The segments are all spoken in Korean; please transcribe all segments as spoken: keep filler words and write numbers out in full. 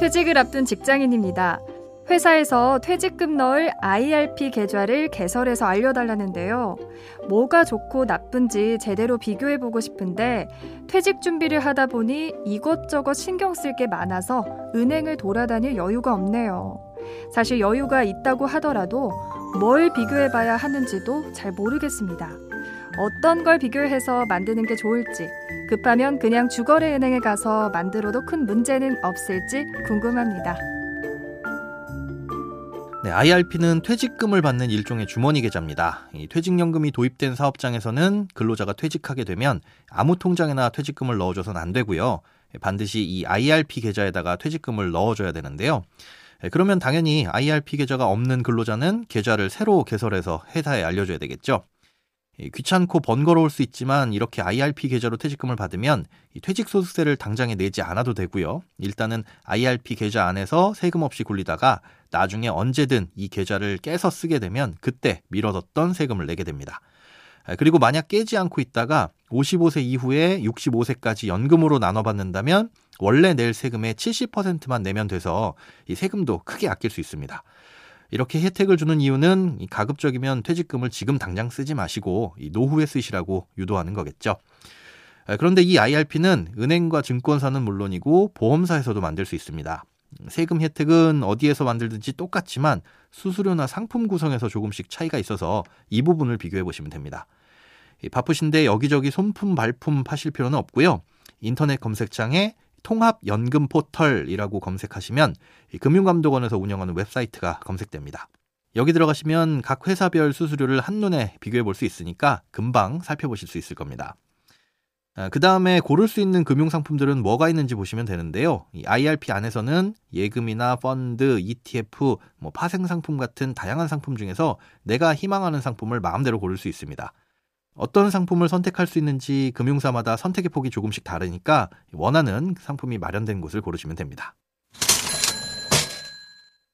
퇴직을 앞둔 직장인입니다. 회사에서 퇴직금 넣을 아이알피 계좌를 개설해서 알려달라는데요. 뭐가 좋고 나쁜지 제대로 비교해보고 싶은데 퇴직 준비를 하다 보니 이것저것 신경 쓸 게 많아서 은행을 돌아다닐 여유가 없네요. 사실 여유가 있다고 하더라도 뭘 비교해봐야 하는지도 잘 모르겠습니다. 어떤 걸 비교해서 만드는 게 좋을지, 급하면 그냥 주거래 은행에 가서 만들어도 큰 문제는 없을지 궁금합니다. 네, 아이알피는 퇴직금을 받는 일종의 주머니 계좌입니다. 이 퇴직연금이 도입된 사업장에서는 근로자가 퇴직하게 되면 아무 통장에나 퇴직금을 넣어줘서는 안 되고요. 반드시 이 아이알피 계좌에다가 퇴직금을 넣어줘야 되는데요. 그러면 당연히 아이알피 계좌가 없는 근로자는 계좌를 새로 개설해서 회사에 알려줘야 되겠죠. 귀찮고 번거로울 수 있지만 이렇게 아이알피 계좌로 퇴직금을 받으면 퇴직소득세를 당장에 내지 않아도 되고요. 일단은 아이알피 계좌 안에서 세금 없이 굴리다가 나중에 언제든 이 계좌를 깨서 쓰게 되면 그때 미뤄뒀던 세금을 내게 됩니다. 그리고 만약 깨지 않고 있다가 오십오 세 이후에 육십오 세까지 연금으로 나눠받는다면 원래 낼 세금의 칠십 퍼센트만 내면 돼서 이 세금도 크게 아낄 수 있습니다. 이렇게 혜택을 주는 이유는 가급적이면 퇴직금을 지금 당장 쓰지 마시고 노후에 쓰시라고 유도하는 거겠죠. 그런데 이 아이알피는 은행과 증권사는 물론이고 보험사에서도 만들 수 있습니다. 세금 혜택은 어디에서 만들든지 똑같지만 수수료나 상품 구성에서 조금씩 차이가 있어서 이 부분을 비교해 보시면 됩니다. 바쁘신데 여기저기 손품 발품 파실 필요는 없고요. 인터넷 검색창에 통합연금포털이라고 검색하시면 금융감독원에서 운영하는 웹사이트가 검색됩니다. 여기 들어가시면 각 회사별 수수료를 한눈에 비교해 볼 수 있으니까 금방 살펴보실 수 있을 겁니다. 그 다음에 고를 수 있는 금융상품들은 뭐가 있는지 보시면 되는데요. 이 아이알피 안에서는 예금이나 펀드, 이티에프, 뭐 파생상품 같은 다양한 상품 중에서 내가 희망하는 상품을 마음대로 고를 수 있습니다. 어떤 상품을 선택할 수 있는지 금융사마다 선택의 폭이 조금씩 다르니까 원하는 상품이 마련된 곳을 고르시면 됩니다.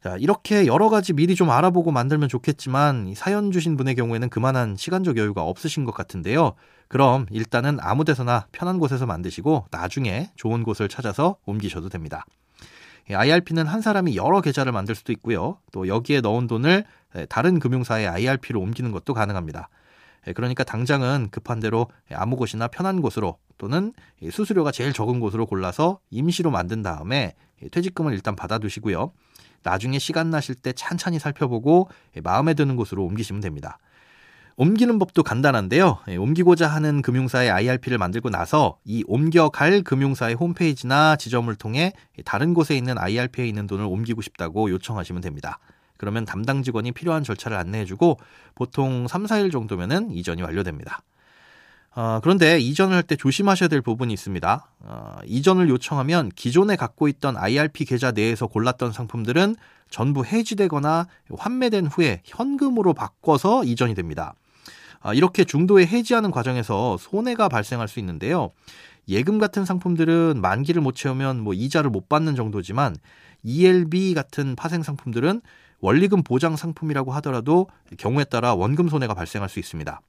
자, 이렇게 여러 가지 미리 좀 알아보고 만들면 좋겠지만 사연 주신 분의 경우에는 그만한 시간적 여유가 없으신 것 같은데요. 그럼 일단은 아무 데서나 편한 곳에서 만드시고 나중에 좋은 곳을 찾아서 옮기셔도 됩니다. 아이알피는 한 사람이 여러 계좌를 만들 수도 있고요. 또 여기에 넣은 돈을 다른 금융사의 아이알피로 옮기는 것도 가능합니다. 그러니까 당장은 급한 대로 아무 곳이나 편한 곳으로 또는 수수료가 제일 적은 곳으로 골라서 임시로 만든 다음에 퇴직금을 일단 받아두시고요. 나중에 시간 나실 때 찬찬히 살펴보고 마음에 드는 곳으로 옮기시면 됩니다. 옮기는 법도 간단한데요. 옮기고자 하는 금융사의 아이알피를 만들고 나서 이 옮겨갈 금융사의 홈페이지나 지점을 통해 다른 곳에 있는 아이알피에 있는 돈을 옮기고 싶다고 요청하시면 됩니다. 그러면 담당 직원이 필요한 절차를 안내해주고 보통 삼, 사일 정도면 이전이 완료됩니다. 어, 그런데 이전을 할 때 조심하셔야 될 부분이 있습니다. 어, 이전을 요청하면 기존에 갖고 있던 아이알피 계좌 내에서 골랐던 상품들은 전부 해지되거나 환매된 후에 현금으로 바꿔서 이전이 됩니다. 어, 이렇게 중도에 해지하는 과정에서 손해가 발생할 수 있는데요. 예금 같은 상품들은 만기를 못 채우면 뭐 이자를 못 받는 정도지만 이엘비 같은 파생 상품들은 원리금 보장 상품이라고 하더라도 경우에 따라 원금 손해가 발생할 수 있습니다.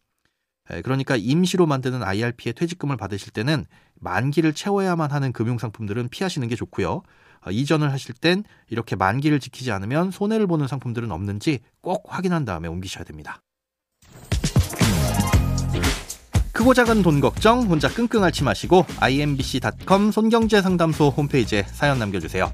그러니까 임시로 만드는 아이알피의 퇴직금을 받으실 때는 만기를 채워야만 하는 금융상품들은 피하시는 게 좋고요. 이전을 하실 땐 이렇게 만기를 지키지 않으면 손해를 보는 상품들은 없는지 꼭 확인한 다음에 옮기셔야 됩니다. 크고 작은 돈 걱정 혼자 끙끙 앓지 마시고 아이엠비씨 닷컴 손경제상담소 홈페이지에 사연 남겨주세요.